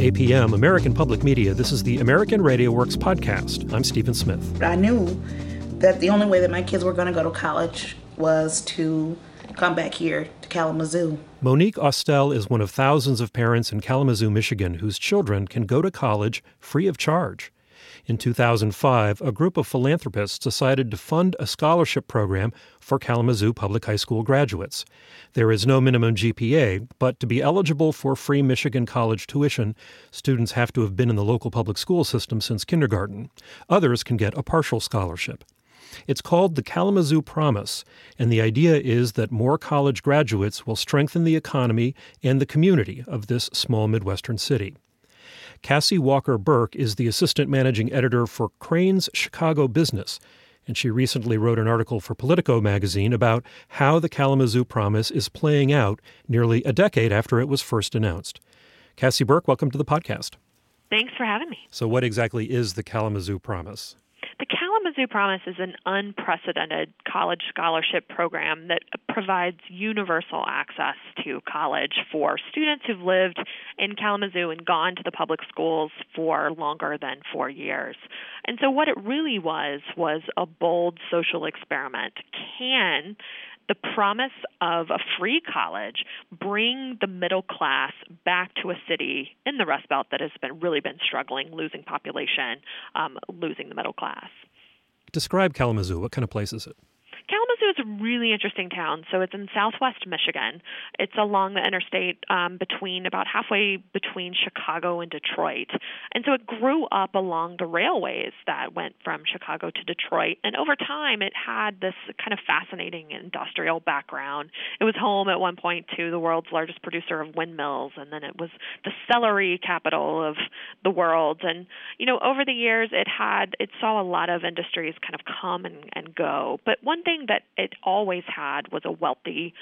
APM, American Public Media. This is the American RadioWorks podcast. I'm Stephen Smith. I knew that the only way that my kids were going to go to college was to come back here to Kalamazoo. Monique Ostel is one of thousands of parents in Kalamazoo, Michigan, whose children can go to college free of charge. In 2005, a group of philanthropists decided to fund a scholarship program for Kalamazoo public high school graduates. There is no minimum GPA, but to be eligible for free Michigan college tuition, students have to have been in the local public school system since kindergarten. Others can get a partial scholarship. It's called the Kalamazoo Promise, and the idea is that more college graduates will strengthen the economy and the community of this small Midwestern city. Cassie Walker Burke is the assistant managing editor for Crain's Chicago Business, and she recently wrote an article for Politico magazine about how the Kalamazoo Promise is playing out nearly a decade after it was first announced. Cassie Burke, welcome to the podcast. Thanks for having me. So what exactly is the Kalamazoo Promise? The Kalamazoo Promise is an unprecedented college scholarship program that provides universal access to college for students who've lived in Kalamazoo and gone to the public schools for longer than 4 years. And so what it really was a bold social experiment. Can the promise of a free college bring the middle class back to a city in the Rust Belt that has really been struggling, losing population, losing the middle class? Describe Kalamazoo. What kind of place is it? Kalamazoo is a really interesting town. So it's in southwest Michigan. It's along the interstate about halfway between Chicago and Detroit. And so it grew up along the railways that went from Chicago to Detroit. And over time, it had this kind of fascinating industrial background. It was home at one point to the world's largest producer of windmills. And then it was the celery capital of the world. And, you know, over the years, it saw a lot of industries kind of come and go. But one thing that it always had was a wealthy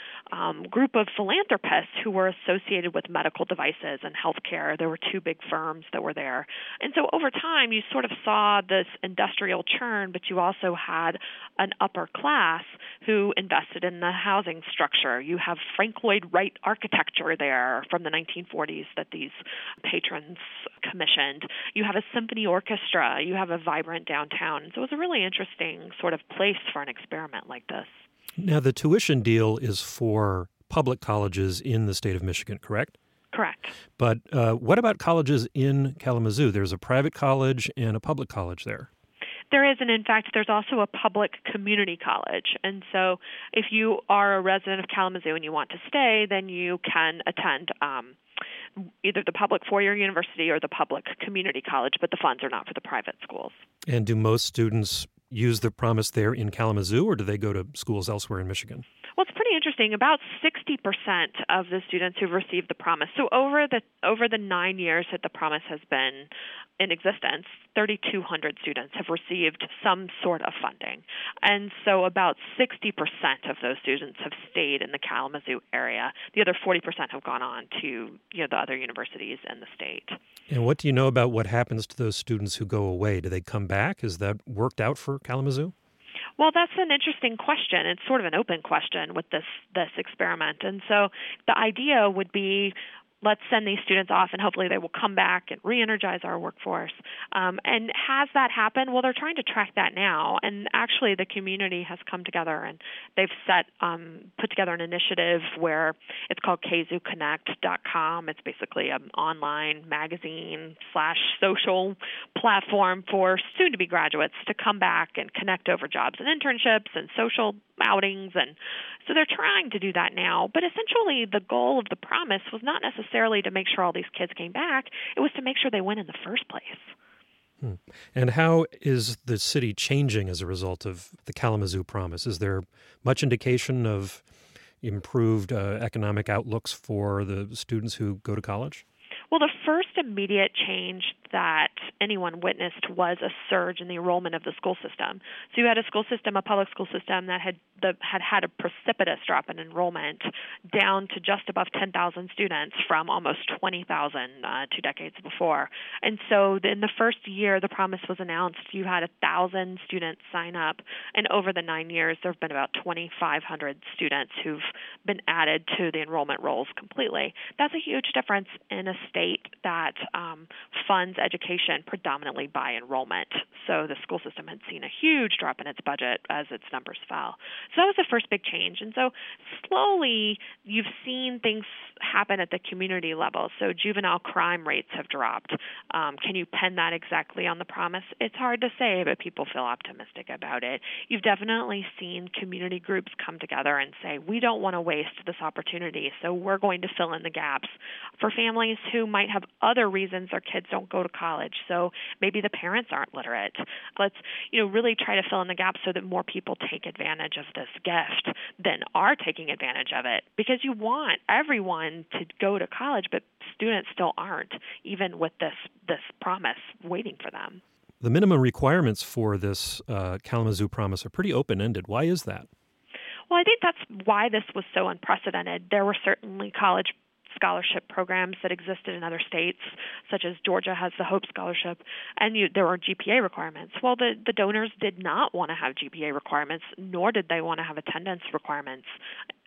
group of philanthropists who were associated with medical devices and healthcare. There were two big firms that were there. And so over time, you sort of saw this industrial churn, but you also had an upper class who invested in the housing structure. You have Frank Lloyd Wright architecture there from the 1940s that these patrons commissioned. You have a symphony orchestra. You have a vibrant downtown. And so it was a really interesting sort of place for an experiment like this. Now, the tuition deal is for public colleges in the state of Michigan, correct? Correct. But what about colleges in Kalamazoo? There's a private college and a public college there. There is, and in fact, there's also a public community college. And so if you are a resident of Kalamazoo and you want to stay, then you can attend either the public four-year university or the public community college, but the funds are not for the private schools. And do most students use the promise there in Kalamazoo, or do they go to schools elsewhere in Michigan? Well, it's pretty interesting. About 60% of the students who've received the promise, so over the 9 years that the promise has been in existence, 3,200 students have received some sort of funding. And so about 60% of those students have stayed in the Kalamazoo area. The other 40% have gone on to the other universities in the state. And what do you know about what happens to those students who go away? Do they come back? Has that worked out for Kalamazoo? Well, that's an interesting question. It's sort of an open question with this experiment. And so the idea would be, let's send these students off and hopefully they will come back and re-energize our workforce. And has that happened? Well, they're trying to track that now. And actually the community has come together and they've put together an initiative where it's called KazuConnect.com. It's basically an online magazine / social platform for soon-to-be graduates to come back and connect over jobs and internships and social outings. And so they're trying to do that now. But essentially the goal of the promise was not necessarily to make sure all these kids came back. It was to make sure they went in the first place. And how is the city changing as a result of the Kalamazoo Promise? Is there much indication of improved economic outlooks for the students who go to college? Well, the first immediate change that anyone witnessed was a surge in the enrollment of the school system. So you had a public school system that had a precipitous drop in enrollment down to just above 10,000 students from almost 20,000 2 decades before. And so in the first year the promise was announced, you had 1,000 students sign up. And over the 9 years, there have been about 2,500 students who've been added to the enrollment rolls completely. That's a huge difference in a state that funds education predominantly by enrollment. So the school system had seen a huge drop in its budget as its numbers fell. So that was the first big change. And so slowly you've seen things happen at the community level. So juvenile crime rates have dropped. Can you pin that exactly on the promise? It's hard to say, but people feel optimistic about it. You've definitely seen community groups come together and say, we don't want to waste this opportunity, so we're going to fill in the gaps for families who might have other reasons their kids don't go to college. So maybe the parents aren't literate. Let's, really try to fill in the gaps so that more people take advantage of this gift than are taking advantage of it, because you want everyone to go to college, but students still aren't, even with this promise waiting for them. The minimum requirements for this Kalamazoo Promise are pretty open-ended. Why is that? Well, I think that's why this was so unprecedented. There were certainly college scholarship programs that existed in other states, such as Georgia has the Hope Scholarship, and there were GPA requirements. Well, the donors did not want to have GPA requirements, nor did they want to have attendance requirements.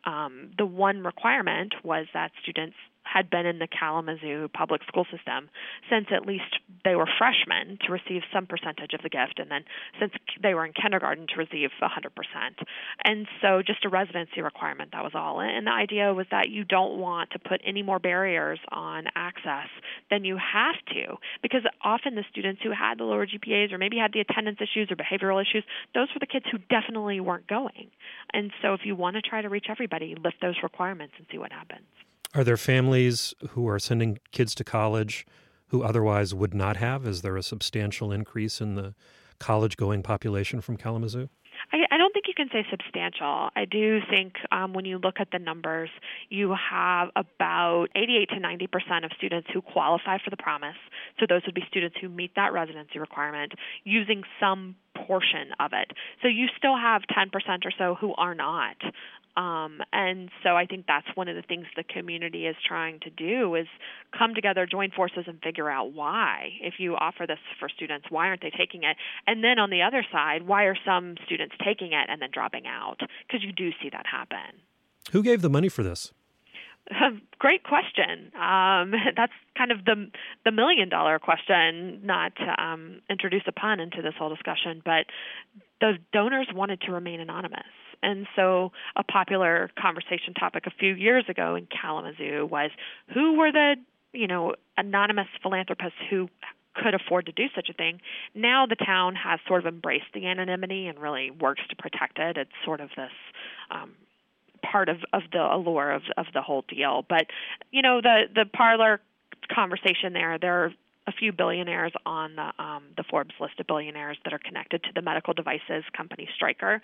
The one requirement was that students had been in the Kalamazoo public school system since at least they were freshmen to receive some percentage of the gift, and then since they were in kindergarten to receive 100%. And so just a residency requirement, that was all. And the idea was that you don't want to put any more barriers on access than you have to, because often the students who had the lower GPAs or maybe had the attendance issues or behavioral issues, those were the kids who definitely weren't going. And so if you want to try to reach everybody, lift those requirements and see what happens. Are there families who are sending kids to college who otherwise would not have? Is there a substantial increase in the college-going population from Kalamazoo? I don't think you can say substantial. I do think when you look at the numbers, you have about 88 to 90% of students who qualify for the promise. So those would be students who meet that residency requirement using some portion of it. So you still have 10% or so who are not. And so I think that's one of the things the community is trying to do is come together, join forces, and figure out why. If you offer this for students, why aren't they taking it? And then on the other side, why are some students taking it and then dropping out? Because you do see that happen. Who gave the money for this? Great question. That's kind of the million-dollar question, not to introduce a pun into this whole discussion, but the donors wanted to remain anonymous. And so a popular conversation topic a few years ago in Kalamazoo was who were the, anonymous philanthropists who could afford to do such a thing. Now the town has sort of embraced the anonymity and really works to protect it. It's sort of this part of the allure of the whole deal. But, the parlor conversation there are a few billionaires on the Forbes list of billionaires that are connected to the medical devices company Stryker,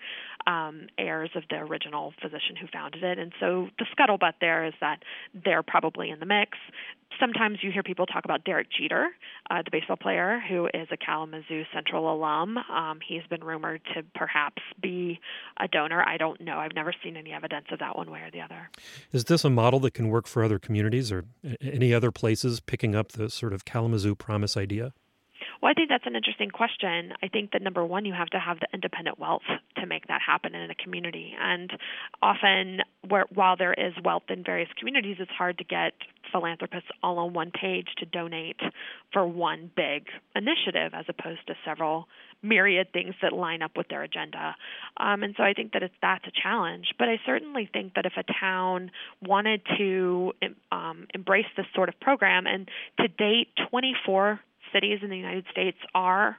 heirs of the original physician who founded it. And so the scuttlebutt there is that they're probably in the mix. Sometimes you hear people talk about Derek Jeter, the baseball player, who is a Kalamazoo Central alum. He's been rumored to perhaps be a donor. I don't know. I've never seen any evidence of that one way or the other. Is this a model that can work for other communities or any other places picking up the sort of Kalamazoo Promise idea? Well, I think that's an interesting question. I think that, number one, you have to have the independent wealth to make that happen in a community. And often, while there is wealth in various communities, it's hard to get philanthropists all on one page to donate for one big initiative as opposed to several myriad things that line up with their agenda. And so I think that that's a challenge. But I certainly think that if a town wanted to embrace this sort of program, and to date, 24 cities in the United States are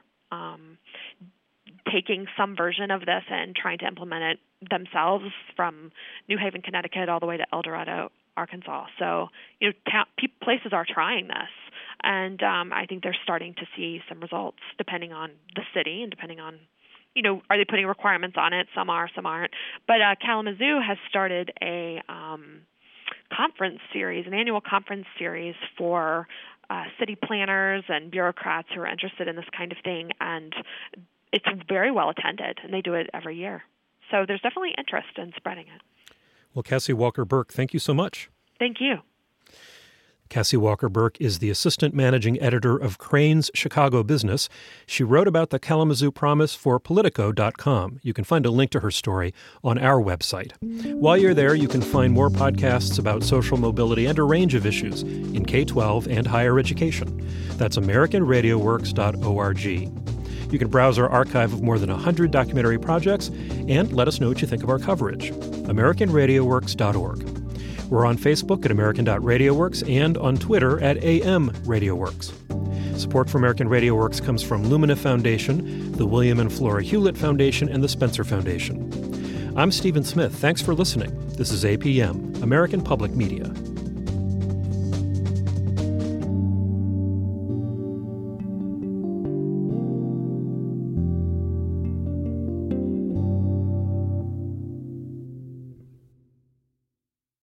taking some version of this and trying to implement it themselves, from New Haven, Connecticut, all the way to El Dorado, Arkansas. So, places are trying this, and I think they're starting to see some results depending on the city and depending on, are they putting requirements on it? Some are, some aren't. But Kalamazoo has started a an annual conference series for city planners and bureaucrats who are interested in this kind of thing, and it's very well attended, and they do it every year. So there's definitely interest in spreading it. Well, Cassie Walker Burke, thank you so much. Thank you. Cassie Walker Burke is the assistant managing editor of Crain's Chicago Business. She wrote about the Kalamazoo Promise for Politico.com. You can find a link to her story on our website. While you're there, you can find more podcasts about social mobility and a range of issues in K-12 and higher education. That's AmericanRadioWorks.org. You can browse our archive of more than 100 documentary projects and let us know what you think of our coverage. AmericanRadioWorks.org. We're on Facebook at American.RadioWorks and on Twitter at AM RadioWorks. Support for American RadioWorks comes from Lumina Foundation, the William and Flora Hewlett Foundation, and the Spencer Foundation. I'm Stephen Smith. Thanks for listening. This is APM, American Public Media.